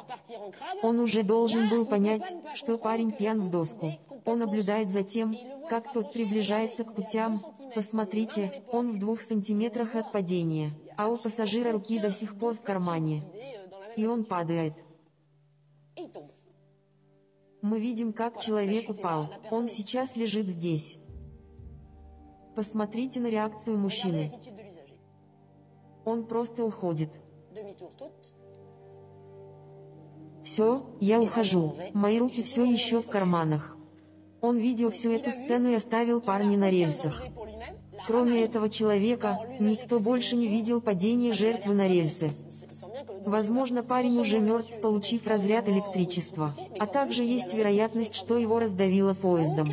Он уже должен был понять, что парень пьян в доску. Он наблюдает за тем, как тот приближается к путям. Посмотрите, он в двух сантиметрах от падения, а у пассажира руки до сих пор в кармане. И он падает. Мы видим, как человек упал. Он сейчас лежит здесь. Посмотрите на реакцию мужчины. Он просто уходит. Все, я ухожу. Мои руки все еще в карманах. Он видел всю эту сцену и оставил парня на рельсах. Кроме этого человека, никто больше не видел падения жертвы на рельсы. Возможно, парень уже мертв, получив разряд электричества, а также есть вероятность, что его раздавило поездом.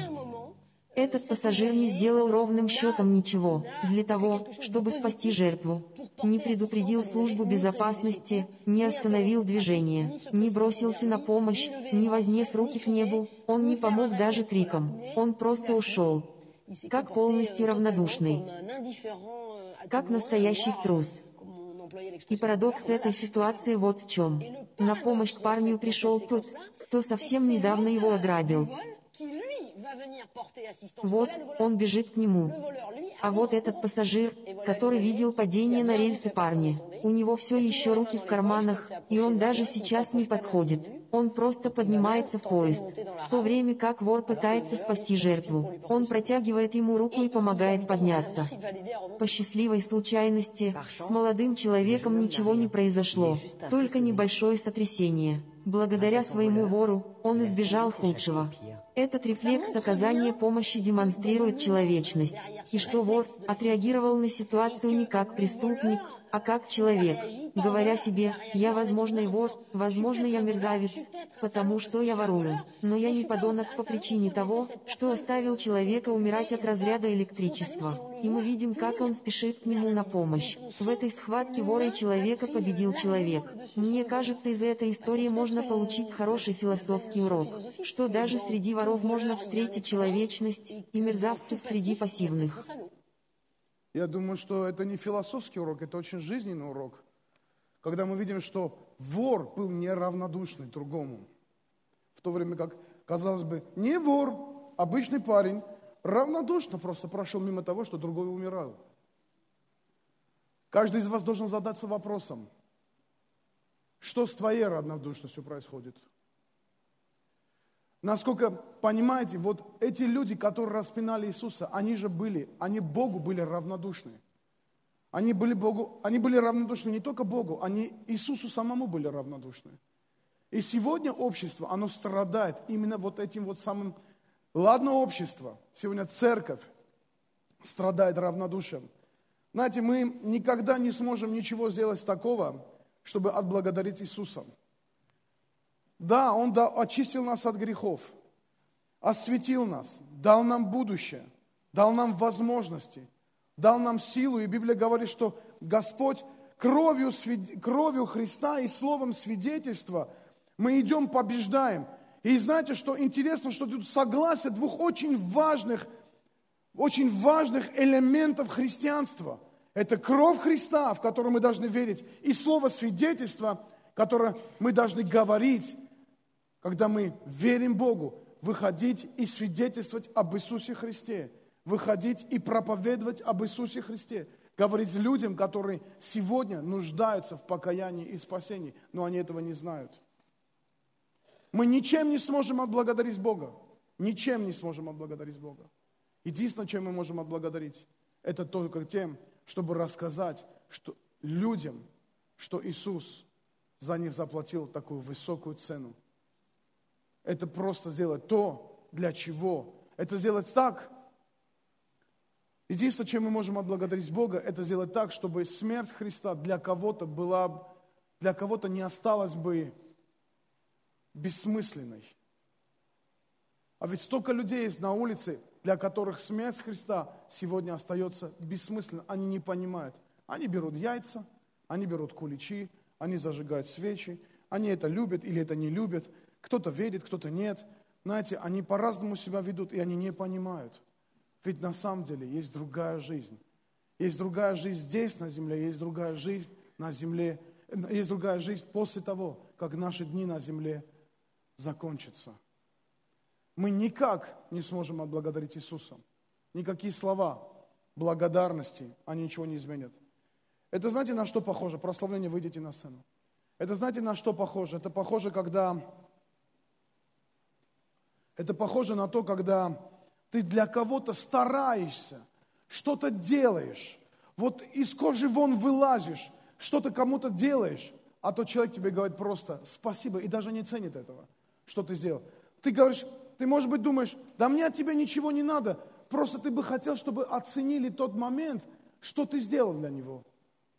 Этот пассажир не сделал ровным счетом ничего для того, чтобы спасти жертву. Не предупредил службу безопасности, не остановил движение, не бросился на помощь, не вознес руки к небу, он не помог даже криком, он просто ушел. Как полностью равнодушный. Как настоящий трус. И парадокс этой ситуации вот в чем. На помощь к парню пришел тот, кто совсем недавно его ограбил. Вот, он бежит к нему. А вот этот пассажир, который видел падение на рельсы парня, у него все еще руки в карманах, и он даже сейчас не подходит. Он просто поднимается в поезд, в то время как вор пытается спасти жертву. Он протягивает ему руку и помогает подняться. По счастливой случайности, с молодым человеком ничего не произошло, только небольшое сотрясение. Благодаря своему вору, он избежал худшего. Этот рефлекс оказания помощи демонстрирует человечность, и что вор отреагировал на ситуацию не как преступник, а как человек, говоря себе: «Я возможный вор, возможно, я мерзавец, потому что я ворую, но я не подонок по причине того, что оставил человека умирать от разряда электричества». И мы видим, как он спешит к нему на помощь. В этой схватке вора и человека победил человек. Мне кажется, из этой истории можно получить хороший философский урок, что даже среди воров можно встретить человечность, и мерзавцев среди пассивных. Я думаю, что это не философский урок, это очень жизненный урок. Когда мы видим, что вор был неравнодушный другому. В то время как, казалось бы, не вор, обычный парень, равнодушно просто прошел мимо того, что другой умирал. Каждый из вас должен задаться вопросом, что с твоей равнодушностью происходит? Насколько, понимаете, вот эти люди, которые распинали Иисуса, они же были, они Богу были равнодушны. Они были, Богу, они были равнодушны не только Богу, они Иисусу самому были равнодушны. И сегодня общество, оно страдает именно вот этим вот самым. Ладно общество, сегодня церковь страдает равнодушием. Знаете, мы никогда не сможем ничего сделать такого, чтобы отблагодарить Иисуса. Да, Он да, очистил нас от грехов, осветил нас, дал нам будущее, дал нам возможности, дал нам силу. И Библия говорит, что Господь кровью, кровью Христа и словом свидетельства мы идем, побеждаем. И знаете, что интересно, что тут согласие двух очень важных, очень важных элементов христианства. Это кровь Христа, в которую мы должны верить, и слово свидетельства, которое мы должны говорить, когда мы верим Богу. Выходить и свидетельствовать об Иисусе Христе. Выходить и проповедовать об Иисусе Христе. Говорить людям, которые сегодня нуждаются в покаянии и спасении, но они этого не знают. Мы ничем не сможем отблагодарить Бога. Ничем не сможем отблагодарить Бога. Единственное, чем мы можем отблагодарить, это только тем, чтобы рассказать что людям, что Иисус за них заплатил такую высокую цену. Это просто сделать то, для чего. Это сделать так. Единственное, чем мы можем отблагодарить Бога, это сделать так, чтобы смерть Христа для кого-то была, для кого-то не осталась бы бессмысленной. А ведь столько людей есть на улице, для которых смерть Христа сегодня остается бессмысленной. Они не понимают. Они берут яйца, они берут куличи, они зажигают свечи, они это любят или это не любят. Кто-то верит, кто-то нет. Знаете, они по-разному себя ведут, и они не понимают. Ведь на самом деле есть другая жизнь. Есть другая жизнь здесь, на земле, есть другая жизнь на земле, есть другая жизнь после того, как наши дни на земле закончатся. Мы никак не сможем отблагодарить Иисуса. Никакие слова благодарности, они ничего не изменят. Это знаете, на что похоже? Прославление, выйдите на сцену. Это знаете, на что похоже? Это похоже, когда... Это похоже на то, когда ты для кого-то стараешься, что-то делаешь, вот из кожи вон вылазишь, что-то кому-то делаешь, а тот человек тебе говорит просто спасибо и даже не ценит этого, что ты сделал. Ты говоришь, ты, может быть, думаешь, да мне от тебя ничего не надо, просто ты бы хотел, чтобы оценили тот момент, что ты сделал для него.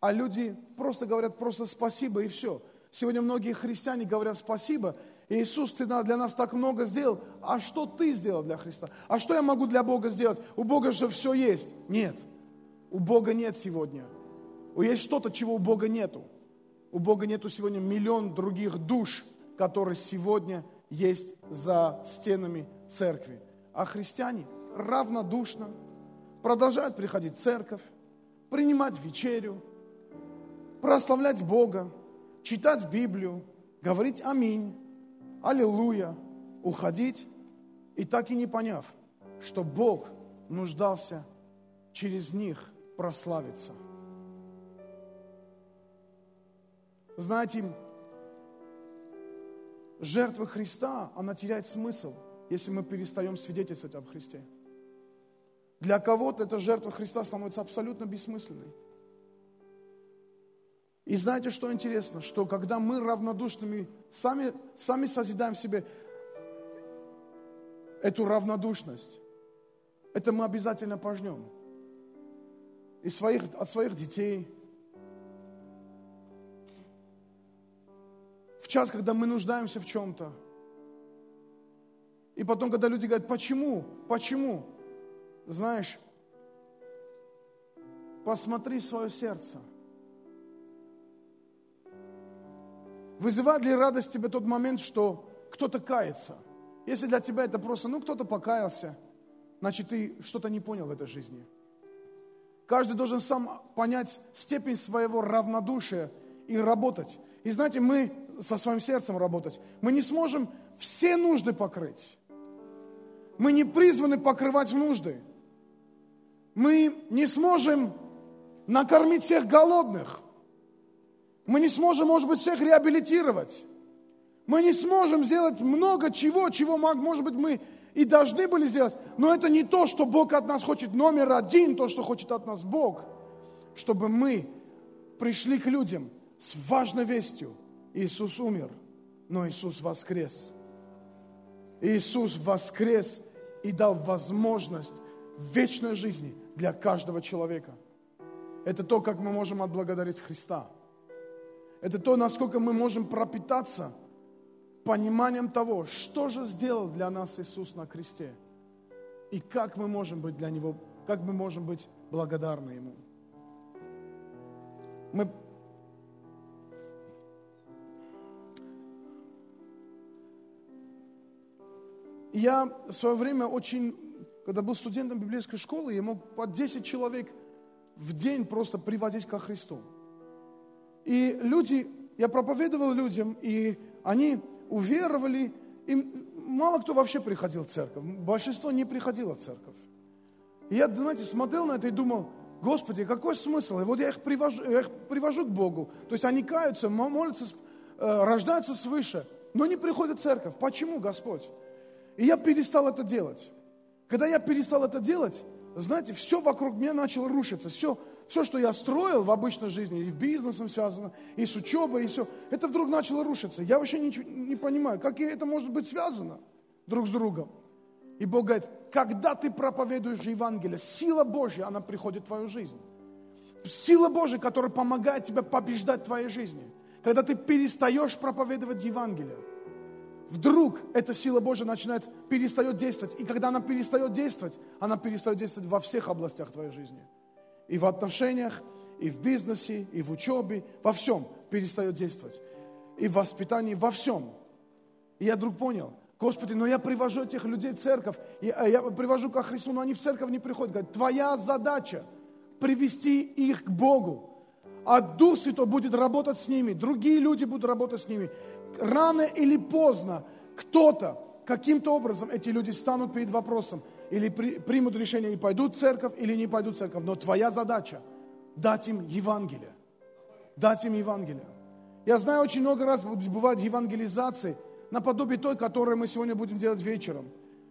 А люди просто говорят просто спасибо и все. Сегодня многие христиане говорят спасибо. Иисус, ты для нас так много сделал. А что ты сделал для Христа? А что я могу для Бога сделать? У Бога же все есть. Нет. У Бога нет сегодня. Есть что-то, чего у Бога нету. У Бога нету сегодня миллион других душ, которые сегодня есть за стенами церкви. А христиане равнодушно продолжают приходить в церковь, принимать вечерю, прославлять Бога, читать Библию, говорить «Аминь», «Аллилуйя», уходить, и так и не поняв, что Бог нуждался через них прославиться. Знаете, жертва Христа, она теряет смысл, если мы перестаем свидетельствовать об Христе. Для кого-то эта жертва Христа становится абсолютно бессмысленной. И знаете, что интересно? Что когда мы равнодушными, сами, сами созидаем в себе эту равнодушность, это мы обязательно пожнем. И своих, от своих детей. В час, когда мы нуждаемся в чем-то. И потом, когда люди говорят, почему, почему? Знаешь, посмотри свое сердце. Вызывает ли радость тебе тот момент, что кто-то кается? Если для тебя это просто, ну, кто-то покаялся, значит, ты что-то не понял в этой жизни. Каждый должен сам понять степень своего равнодушия и работать. И знаете, мы со своим сердцем работать. Мы не сможем все нужды покрыть. Мы не призваны покрывать нужды. Мы не сможем накормить всех голодных. Мы не сможем, может быть, всех реабилитировать. Мы не сможем сделать много чего, чего, может быть, мы и должны были сделать. Но это не то, что Бог от нас хочет. Номер один, то, что хочет от нас Бог. Чтобы мы пришли к людям с важной вестью. Иисус умер, но Иисус воскрес. Иисус воскрес и дал возможность вечной жизни для каждого человека. Это то, как мы можем отблагодарить Христа. Это то, насколько мы можем пропитаться пониманием того, что же сделал для нас Иисус на кресте. И как мы можем быть для Него, как мы можем быть благодарны Ему. Мы, я в свое время очень, когда был студентом библейской школы, я мог по десять человек в день просто приводить ко Христу. И люди, я проповедовал людям, и они уверовали, и мало кто вообще приходил в церковь, большинство не приходило в церковь. И я, знаете, смотрел на это и думал, Господи, какой смысл? И вот я их привожу, я их привожу к Богу, то есть они каются, молятся, рождаются свыше, но не приходят в церковь. Почему, Господь? И я перестал это делать. Когда я перестал это делать, знаете, все вокруг меня начало рушиться, все... Все, что я строил в обычной жизни, и с бизнесом связано, и с учебой, и все, это вдруг начало рушиться. Я вообще ничего не понимаю, как это может быть связано друг с другом. И Бог говорит, когда ты проповедуешь Евангелие, сила Божья, она приходит в твою жизнь. Сила Божья, которая помогает тебе побеждать в твоей жизни. Когда ты перестаешь проповедовать Евангелие, вдруг эта сила Божья начинает, перестает действовать. И когда она перестает действовать, она перестает действовать во всех областях твоей жизни. И в отношениях, и в бизнесе, и в учебе, во всем перестает действовать. И в воспитании, во всем. И я вдруг понял, Господи, но я привожу этих людей в церковь, я, я привожу ко Христу, но они в церковь не приходят. Говорят, твоя задача привести их к Богу. а Дух Святой будет работать с ними, другие люди будут работать с ними. Рано или поздно кто-то, каким-то образом эти люди станут перед вопросом, или при, примут решение и пойдут в церковь, или не пойдут в церковь. Но твоя задача – дать им Евангелие. Дать им Евангелие. Я знаю, очень много раз бывают евангелизации, наподобие той, которую мы сегодня будем делать вечером.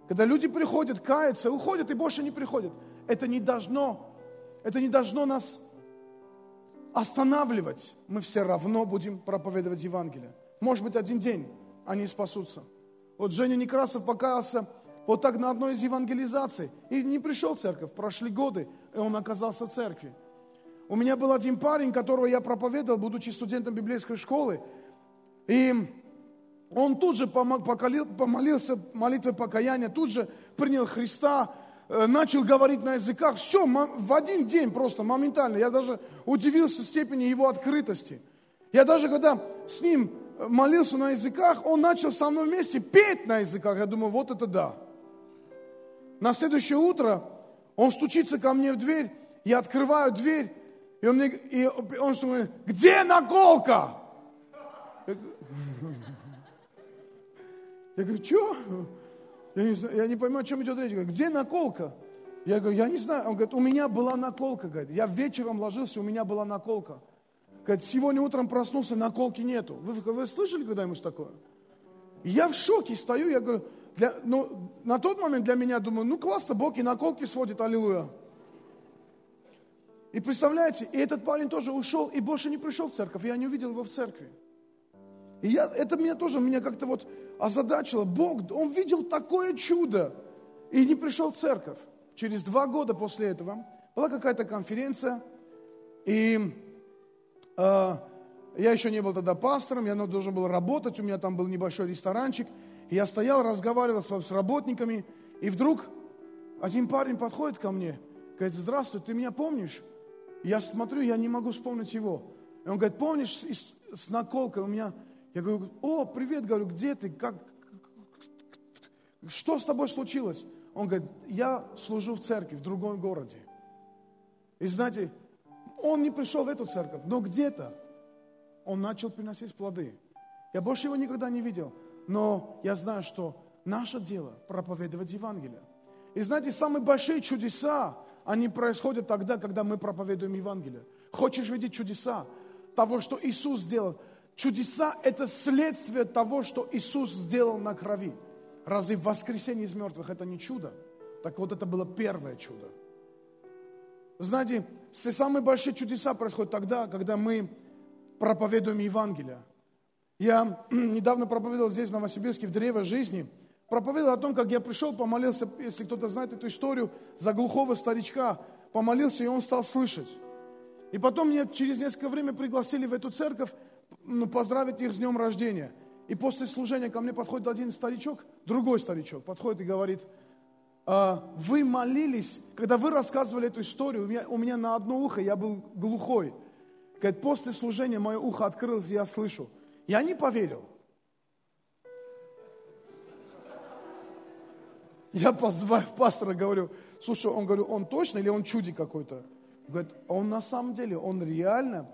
Когда люди приходят, каются, уходят и больше не приходят. Это не должно, это не должно нас останавливать. Мы все равно будем проповедовать Евангелие. Может быть, один день они спасутся. Вот Женя Некрасов покаялся вот так на одной из евангелизаций. И не пришел в церковь. Прошли годы, и он оказался в церкви. У меня был один парень, которого я проповедовал, будучи студентом библейской школы. И он тут же помолился молитвой покаяния, тут же принял Христа, начал говорить на языках. Все, в один день просто, моментально. Я даже удивился степени его открытости. Я даже, когда с ним молился на языках, он начал со мной вместе петь на языках. Я думаю, вот это да. На следующее утро он стучится ко мне в дверь, я открываю дверь, и он, мне, и он что говорит, где наколка? Я говорю, что? Я не, знаю, я не понимаю, о чем идет речь. Я говорю, где наколка? Я говорю, я не знаю. Он говорит, у меня была наколка. Говорит, я вечером ложился, у меня была наколка. Говорит, сегодня утром проснулся, наколки нету. Вы, вы слышали когда-нибудь такое? Я в шоке стою, я говорю, для, ну, на тот момент для меня, думаю, ну классно, Бог и наколки сводит, аллилуйя. И представляете, и этот парень тоже ушел и больше не пришел в церковь, я не увидел его в церкви. И я, это меня тоже, меня как-то вот озадачило. Бог, он видел такое чудо и не пришел в церковь. Через два года после этого была какая-то конференция, и... Я еще не был тогда пастором, я должен был работать, у меня там был небольшой ресторанчик. И я стоял, разговаривал с работниками, и вдруг один парень подходит ко мне, говорит, здравствуй, ты меня помнишь? Я смотрю, я не могу вспомнить его. И он говорит, помнишь, с, с наколкой у меня... Я говорю, о, привет, говорю, где ты? Как? Что с тобой случилось? Он говорит, я служу в церкви в другом городе. И знаете... Он не пришел в эту церковь, но где-то он начал приносить плоды. Я больше его никогда не видел, но я знаю, что наше дело проповедовать Евангелие. И знаете, самые большие чудеса, они происходят тогда, когда мы проповедуем Евангелие. Хочешь видеть чудеса того, что Иисус сделал? Чудеса – это следствие того, что Иисус сделал на крови. Разве воскресение из мертвых – это не чудо? Так вот, это было первое чудо. Знаете, все самые большие чудеса происходят тогда, когда мы проповедуем Евангелие. Я недавно проповедовал здесь, в Новосибирске, в Древо Жизни. Проповедовал о том, как я пришел, помолился, если кто-то знает эту историю, за глухого старичка. Помолился, и он стал слышать. И потом меня через несколько времени пригласили в эту церковь, ну, поздравить их с днем рождения. И после служения ко мне подходит один старичок, другой старичок, подходит и говорит... Вы молились, когда вы рассказывали эту историю, у меня, у меня на одно ухо, я был глухой. Говорит, после служения мое ухо открылось, и я слышу. Я не поверил. Я позвал пастора, говорю, слушай, он, говорю, он точно или он чудик какой-то? Говорит, он на самом деле, он реально,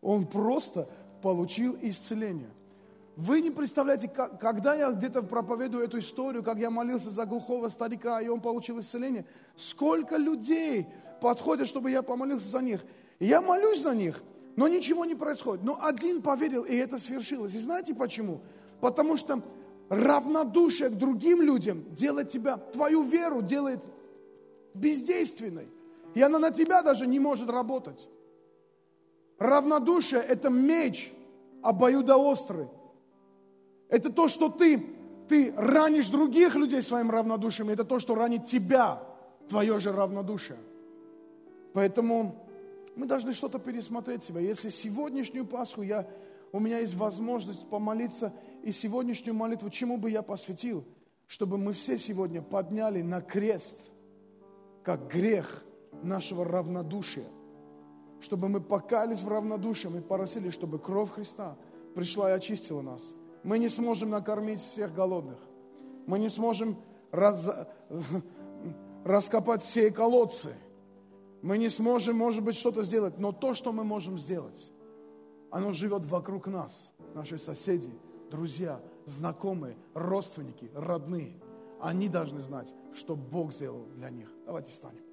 он просто получил исцеление. Вы не представляете, как, когда я где-то проповедую эту историю, как я молился за глухого старика, и он получил исцеление, сколько людей подходят, чтобы я помолился за них. И я молюсь за них, но ничего не происходит. Но один поверил, и это свершилось. И знаете почему? Потому что равнодушие к другим людям делает тебя, твою веру делает бездейственной. И она на тебя даже не может работать. Равнодушие – это меч обоюдоострый. Это то, что ты, ты ранишь других людей своим равнодушием. Это то, что ранит тебя, твое же равнодушие. Поэтому мы должны что-то пересмотреть себя. Если сегодняшнюю Пасху я, у меня есть возможность помолиться, и сегодняшнюю молитву чему бы я посвятил, чтобы мы все сегодня подняли на крест, как грех нашего равнодушия. Чтобы мы покаялись в равнодушии и просили, чтобы кровь Христа пришла и очистила нас. Мы не сможем накормить всех голодных. Мы не сможем раз... раскопать все колодцы. Мы не сможем, может быть, что-то сделать, но то, что мы можем сделать, оно живет вокруг нас, наши соседи, друзья, знакомые, родственники, родные. Они должны знать, что Бог сделал для них. Давайте встанем.